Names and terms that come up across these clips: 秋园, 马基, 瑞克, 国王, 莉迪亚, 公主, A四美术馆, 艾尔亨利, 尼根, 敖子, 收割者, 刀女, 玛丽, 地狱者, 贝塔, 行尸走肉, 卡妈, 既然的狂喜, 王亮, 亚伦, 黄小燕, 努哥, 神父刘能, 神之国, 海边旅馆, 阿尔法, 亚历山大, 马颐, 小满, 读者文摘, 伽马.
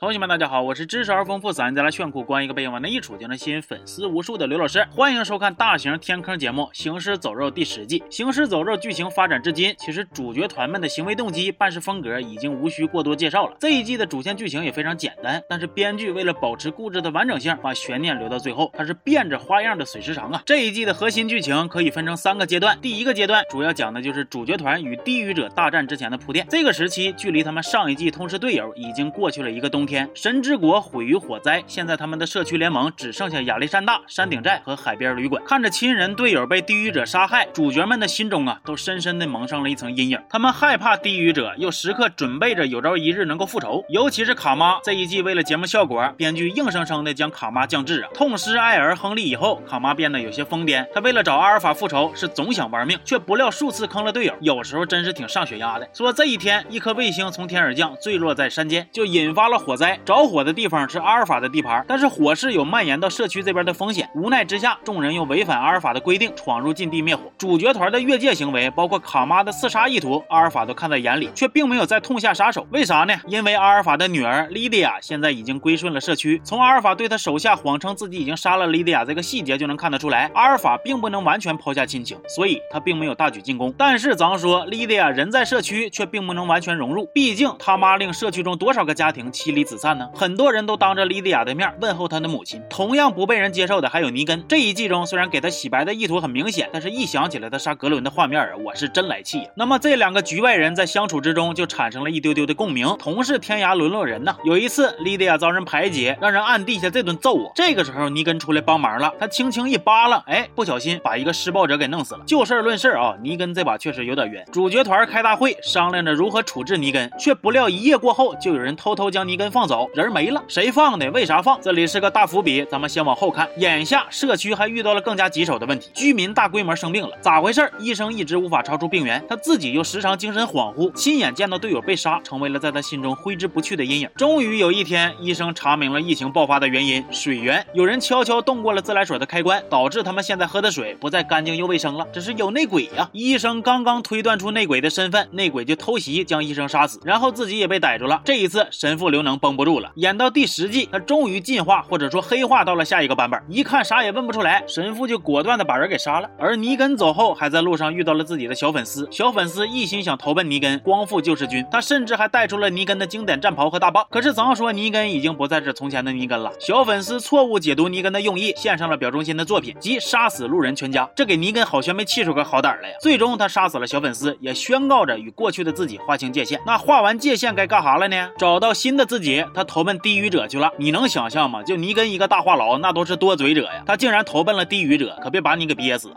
同学们，大家好，我是知识而丰富、嗓音贼拉炫酷、光一个背影往那一杵就能吸引粉丝无数的刘老师，欢迎收看大型天坑节目《行尸走肉》第10季。《行尸走肉》剧情发展至今，其实主角团们的行为动机、办事风格已经无需过多介绍了。这一季的主线剧情也非常简单，但是编剧为了保持故事的完整性，把悬念留到最后，它是变着花样的水时长啊。这一季的核心剧情可以分成3个阶段，第一个阶段主要讲的就是主角团与地狱者大战之前的铺垫。这个时期距离他们上一季通吃队友已经过去了一个冬天。神之国毁于火灾，现在他们的社区联盟只剩下亚历山大、山顶寨和海边旅馆。看着亲人队友被地狱者杀害，主角们的心中都深深的蒙上了一层阴影。他们害怕地狱者，又时刻准备着有朝一日能够复仇。尤其是卡妈，这一季为了节目效果，编剧硬生生的将卡妈降智啊。痛失艾尔亨利以后，卡妈变得有些疯癫。他为了找阿尔法复仇，是总想玩命，却不料数次坑了队友，有时候真是挺上血压的。说这一天，一颗卫星从天而降，坠落在山间，就引发了火灾。着火的地方是阿尔法的地盘，但是火势有蔓延到社区这边的风险。无奈之下，众人又违反阿尔法的规定，闯入禁地灭火。主角团的越界行为，包括卡妈的刺杀意图，阿尔法都看在眼里，却并没有再痛下杀手。为啥呢？因为阿尔法的女儿莉迪亚现在已经归顺了社区。从阿尔法对他手下谎称自己已经杀了莉迪亚这个细节就能看得出来，阿尔法并不能完全抛下亲情，所以他并没有大举进攻。但是咱说，莉迪亚人在社区，却并不能完全融入，毕竟他妈令社区中多少个家庭妻离子散呢？很多人都当着莉迪亚的面问候她的母亲。同样不被人接受的还有尼根，这一季中虽然给他洗白的意图很明显，但是一想起来他杀格伦的画面我是真来气。那么这两个局外人在相处之中就产生了一丢丢的共鸣，同是天涯沦落人呢。有一次莉迪亚遭人排解，让人暗地下这顿揍我，这个时候尼根出来帮忙了，他轻轻一扒拉，不小心把一个施暴者给弄死了。就事论事啊，尼根这把确实有点冤。主角团开大会商量着如何处置尼根，却不料一夜过后就有人偷偷将尼根放走，人没了，谁放的？为啥放？这里是个大伏笔，咱们先往后看。眼下社区还遇到了更加棘手的问题，居民大规模生病了，咋回事？医生一直无法查出病源，他自己又时常精神恍惚，亲眼见到队友被杀，成为了在他心中挥之不去的阴影。终于有一天，医生查明了疫情爆发的原因，水源。有人悄悄动过了自来水的开关，导致他们现在喝的水不再干净又卫生了，只是有内鬼呀。医生刚刚推断出内鬼的身份，内鬼就偷袭将医生杀死，然后自己也被逮住了。这一次神父刘能绷不住了。演到第10季，他终于进化或者说黑化到了下一个版本，一看啥也问不出来，神父就果断的把人给杀了。而尼根走后，还在路上遇到了自己的小粉丝，小粉丝一心想投奔尼根，光复救世军，他甚至还带出了尼根的经典战袍和大棒。可是咱说，尼根已经不再是从前的尼根了。小粉丝错误解读尼根的用意，献上了表忠心的作品，即杀死路人全家，这给尼根好悬没气出个好胆来呀。最终他杀死了小粉丝，也宣告着与过去的自己划清界限。那划完界限该干啥了呢？找到新的自己，他投奔地狱者去了。你能想象吗？就尼根一个大话痨，那都是多嘴者呀，他竟然投奔了地狱者，可别把你给憋死啊。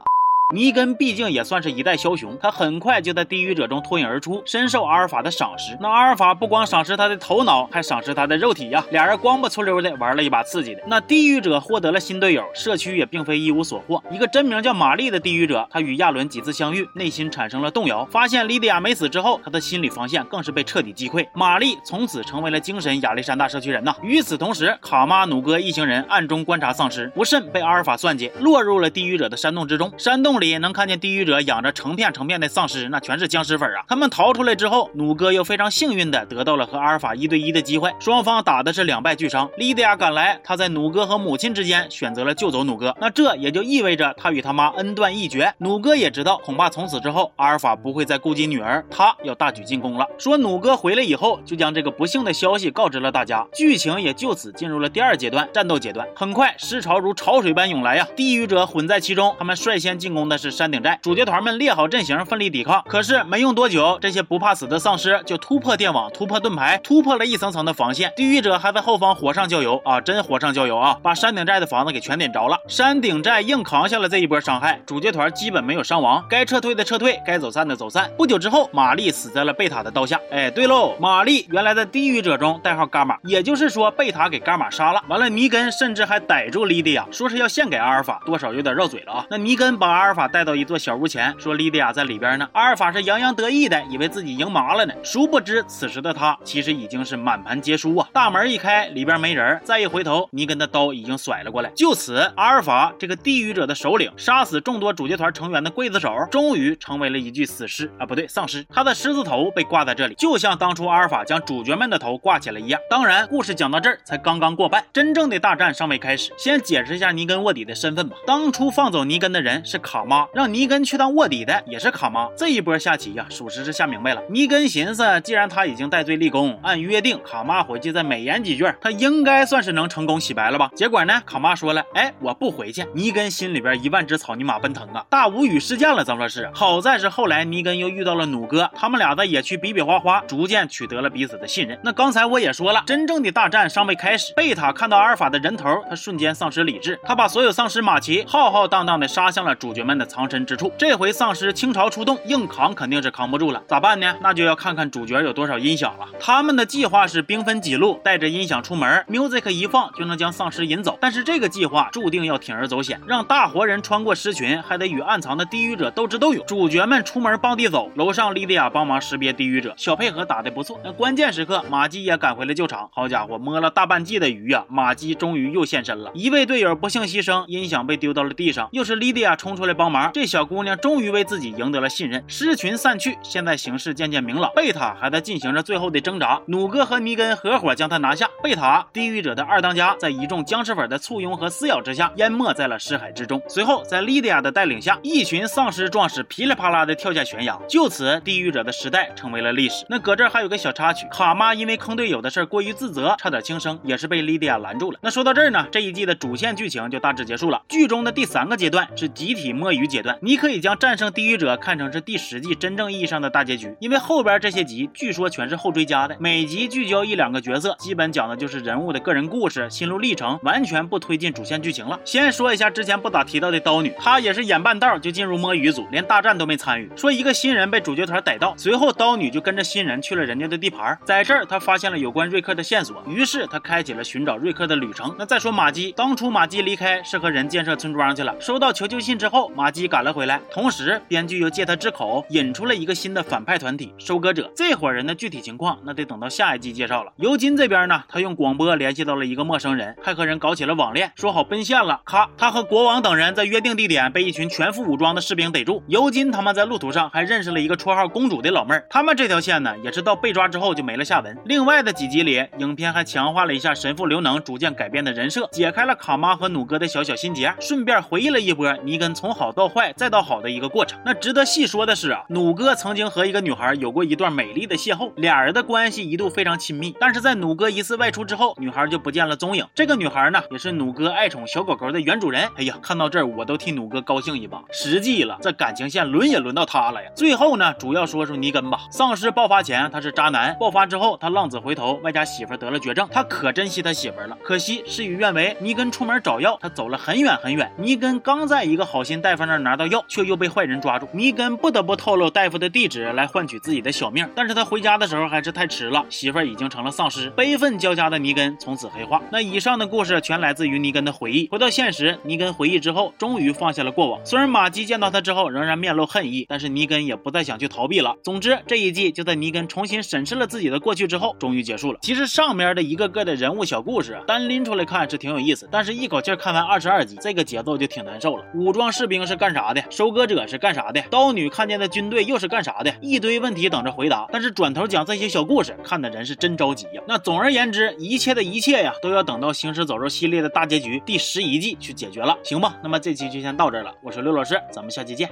尼根毕竟也算是一代枭雄，他很快就在地狱者中脱颖而出，深受阿尔法的赏识。那阿尔法不光赏识他的头脑，还赏识他的肉体呀。俩人光不出溜的玩了一把刺激的。那地狱者获得了新队友，社区也并非一无所获。一个真名叫玛丽的地狱者，他与亚伦几次相遇，内心产生了动摇，发现莉迪亚没死之后，他的心理防线更是被彻底击溃。玛丽从此成为了精神亚历山大社区人呐。与此同时，卡妈、努哥一行人暗中观察丧尸，不慎被阿尔法算计，落入了地狱者的山洞之中。山洞里能看见地狱者养着成片成片的丧尸，那全是僵尸粉啊。他们逃出来之后，努哥又非常幸运的得到了和阿尔法1对1的机会，双方打的是2败俱伤。莉迪亚赶来，他在努哥和母亲之间选择了救走努哥，那这也就意味着他与他妈恩断义绝。努哥也知道，恐怕从此之后阿尔法不会再顾及女儿，他要大举进攻了。说努哥回来以后，就将这个不幸的消息告知了大家。剧情也就此进入了第2阶段，战斗阶段。很快尸潮如潮水般涌来啊，地狱者混在其中，他们率先进攻的是山顶寨。主角团们列好阵型，奋力抵抗，可是没用多久，这些不怕死的丧尸就突破电网，突破盾牌，突破了一层层的防线。地狱者还在后方火上浇油啊，真火上浇油啊，把山顶寨的房子给全点着了。山顶寨硬扛下了这一波伤害，主角团基本没有伤亡，该撤退的撤退，该走散的走散。不久之后，玛丽死在了贝塔的刀下。对喽，玛丽原来在地狱者中代号伽马，也就是说贝塔给伽马杀了。完了，尼根甚至还逮住莉迪亚，说是要献给阿尔法，多少有点绕嘴了啊。那尼根把阿尔尔法带到一座小屋前，说莉迪亚在里边呢。阿尔法是洋洋得意的，以为自己赢麻了呢。殊不知此时的他其实已经是满盘皆输啊！大门一开，里边没人，再一回头，尼根的刀已经甩了过来。就此，阿尔法这个地狱者的首领，杀死众多主角团成员的刽子手，终于成为了一具死尸啊，不对，丧尸。他的狮子头被挂在这里，就像当初阿尔法将主角们的头挂起来一样。当然，故事讲到这儿才刚刚过半，真正的大战尚未开始。先解释一下尼根卧底的身份吧。当初放走尼根的人是卡妈，让尼根去当卧底的也是卡妈。这一波下棋呀，属实是下明白了。尼根寻思，既然他已经戴罪立功，按约定卡妈回去再美言几句，他应该算是能成功洗白了吧。结果呢，卡妈说了，哎，我不回去。尼根心里边一万只草泥马奔腾啊，大无语事件了，咱们说是。好在是后来尼根又遇到了弩哥，他们俩在野区比比划划，逐渐取得了彼此的信任。那刚才我也说了，真正的大战尚未开始。贝塔看到阿尔法的人头，他瞬间丧失理智，他把所有丧尸马骑浩浩荡荡的杀向了主角们的藏身之处。这回丧尸倾巢出动，硬扛肯定是扛不住了，咋办呢？那就要看看主角有多少音响了。他们的计划是兵分几路，带着音响出门 ，music 一放就能将丧尸引走。但是这个计划注定要铤而走险，让大活人穿过尸群，还得与暗藏的地狱者斗智斗勇。主角们出门帮地走，楼上莉迪亚帮忙识别地狱者，小配合打得不错。那关键时刻，马基也赶回了救场。好家伙，摸了大半季的鱼啊，马基终于又现身了。一位队友不幸牺牲，音响被丢到了地上，又是莉迪亚冲出来帮忙。这小姑娘终于为自己赢得了信任。狮群散去，现在形势渐渐明朗。贝塔还在进行着最后的挣扎，弩哥和尼根合伙将他拿下。贝塔，地狱者的二当家，在一众僵尸粉的簇拥和撕咬之下，淹没在了尸海之中。随后，在莉迪亚的带领下，一群丧尸壮士噼里啪啦的跳下悬崖。就此，地狱者的时代成为了历史。那搁这还有个小插曲，卡妈因为坑队友的事过于自责，差点轻生，也是被莉迪亚拦住了。那说到这儿呢，这一季的主线剧情就大致结束了。剧中的第三个阶段是集体摸鱼阶段，你可以将战胜地狱者看成是第10季真正意义上的大结局，因为后边这些集据说全是后追加的，每集聚焦1-2个角色，基本讲的就是人物的个人故事、心路历程，完全不推进主线剧情了。先说一下之前不咋提到的刀女，她也是演半道就进入摸鱼组，连大战都没参与。说一个新人被主角团逮到，随后刀女就跟着新人去了人家的地盘，在这儿她发现了有关瑞克的线索，于是她开启了寻找瑞克的旅程。那再说马基，当初马基离开是和人建设村庄去了，收到求救信之后，马基赶了回来，同时编剧又借他之口引出了一个新的反派团体收割者。这伙人的具体情况那得等到下一季介绍了。尤金这边呢，他用广播联系到了一个陌生人，还和人搞起了网恋，说好奔现了。他和国王等人在约定地点被一群全副武装的士兵逮住。尤金他们在路途上还认识了一个绰号公主的老妹儿，他们这条线呢也是到被抓之后就没了下文。另外的几集里，影片还强化了一下神父刘能逐渐改变的人设，解开了卡妈和弩哥的小小心结，顺便回忆了一波尼根从好到坏再到好的一个过程。那值得细说的是啊，弩哥曾经和一个女孩有过一段美丽的邂逅，俩人的关系一度非常亲密，但是在弩哥一次外出之后，女孩就不见了踪影。这个女孩呢，也是弩哥爱宠小狗狗的原主人。哎呀，看到这儿我都替弩哥高兴一把，10季了，这感情线轮也轮到他了呀。最后呢，主要说说尼根吧。丧尸爆发前他是渣男，爆发之后他浪子回头，外加媳妇得了绝症，他可珍惜他媳妇了。可惜事与愿违，尼根出门找药，他走了很远很远。尼根刚在一个好心大夫那儿拿到药，却又被坏人抓住。尼根不得不透露大夫的地址来换取自己的小命，但是他回家的时候还是太迟了，媳妇儿已经成了丧尸。悲愤交加的尼根从此黑化。那以上的故事全来自于尼根的回忆。回到现实，尼根回忆之后终于放下了过往，虽然马基见到他之后仍然面露恨意，但是尼根也不再想去逃避了。总之，这一季就在尼根重新审视了自己的过去之后终于结束了。其实上面的一个个的人物小故事单拎出来看是挺有意思，但是一口气看完22集，这个节奏就挺难受了。武装士兵是干啥的，收割者是干啥的，刀女看见的军队又是干啥的，一堆问题等着回答。但是转头讲这些小故事，看的人是真着急呀。那总而言之，一切的一切呀，都要等到行尸走肉系列的大结局第11季去解决了，行吧？那么这期就先到这儿了，我是刘老师，咱们下期见。